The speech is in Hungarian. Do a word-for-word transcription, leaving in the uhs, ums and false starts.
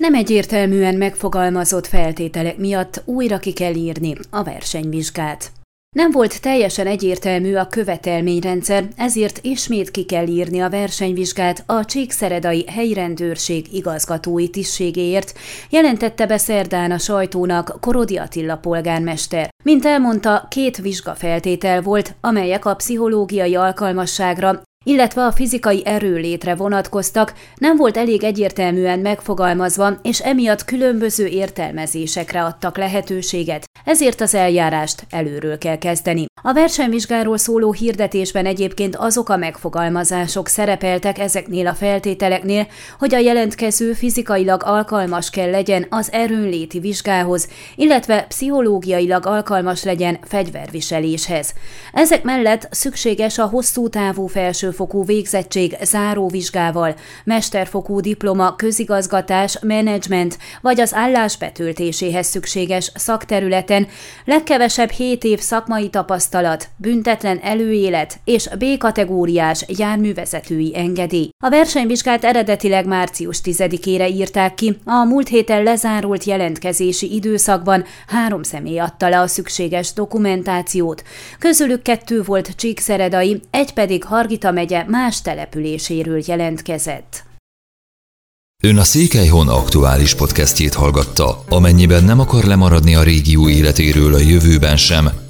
nem egyértelműen megfogalmazott feltételek miatt újra ki kell írni a versenyvizsgát. Nem volt teljesen egyértelmű a követelményrendszer, ezért ismét ki kell írni a versenyvizsgát a Csíkszeredai Helyi Rendőrség Igazgatói Tisztségéért, jelentette be szerdán a sajtónak Korodi Attila polgármester. Mint elmondta, két vizsgafeltétel volt, amelyek a pszichológiai alkalmasságra, illetve a fizikai erőlétre vonatkoztak, nem volt elég egyértelműen megfogalmazva, és emiatt különböző értelmezésekre adtak lehetőséget, ezért az eljárást előről kell kezdeni. A versenyvizsgáról szóló hirdetésben egyébként azok a megfogalmazások szerepeltek ezeknél a feltételeknél, hogy a jelentkező fizikailag alkalmas kell legyen az erőnléti vizsgához, illetve pszichológiailag alkalmas legyen fegyverviseléshez. Ezek mellett szükséges a hosszú távú felsőfokú végzettség záróvizsgával, mesterfokú diploma, közigazgatás, menedzsment vagy az állás betöltéséhez szükséges szakterületen legkevesebb hét év szakmai tapasztalat, büntetlen előélet és bé kategóriás járművezetői engedély. A versenyvizsgát eredetileg március tizedikére írták ki, a múlt héten lezárult jelentkezési időszakban három személy adta le a szükséges dokumentációt. Közülük kettő volt csíkszeredai, egy pedig Hargita megye más településéről jelentkezett. Ön a Székely Hon aktuális podcastjét hallgatta. Amennyiben nem akar lemaradni a régió életéről a jövőben sem,